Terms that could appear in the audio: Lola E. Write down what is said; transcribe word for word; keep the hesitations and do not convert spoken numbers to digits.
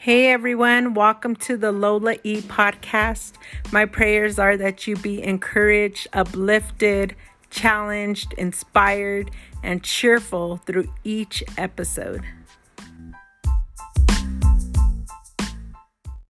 Hey everyone, welcome to the Lola E podcast. My prayers are that you be encouraged, uplifted, challenged, inspired, and cheerful through each episode.